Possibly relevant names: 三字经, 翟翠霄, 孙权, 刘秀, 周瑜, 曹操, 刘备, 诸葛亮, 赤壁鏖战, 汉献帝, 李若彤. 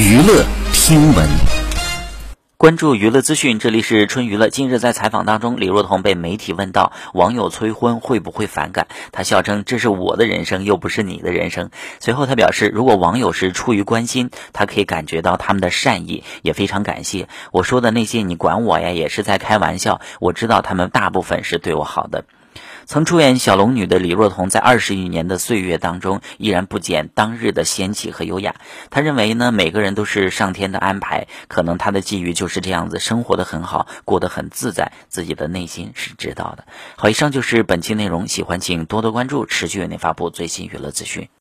娱乐听闻，关注娱乐资讯，这里是春娱乐。近日在采访当中，李若彤被媒体问到网友催婚会不会反感，她笑称这是我的人生又不是你的人生。随后她表示，如果网友是出于关心，她可以感觉到他们的善意，也非常感谢。我说的那些你管我呀也是在开玩笑，我知道他们大部分是对我好的。曾出演小龙女的李若彤，在20余年的岁月当中，依然不减当日的仙气和优雅。她认为呢，每个人都是上天的安排，可能她的际遇就是这样子，生活的很好，过得很自在，自己的内心是知道的。好，以上就是本期内容，喜欢请多多关注，持续为您发布最新娱乐资讯。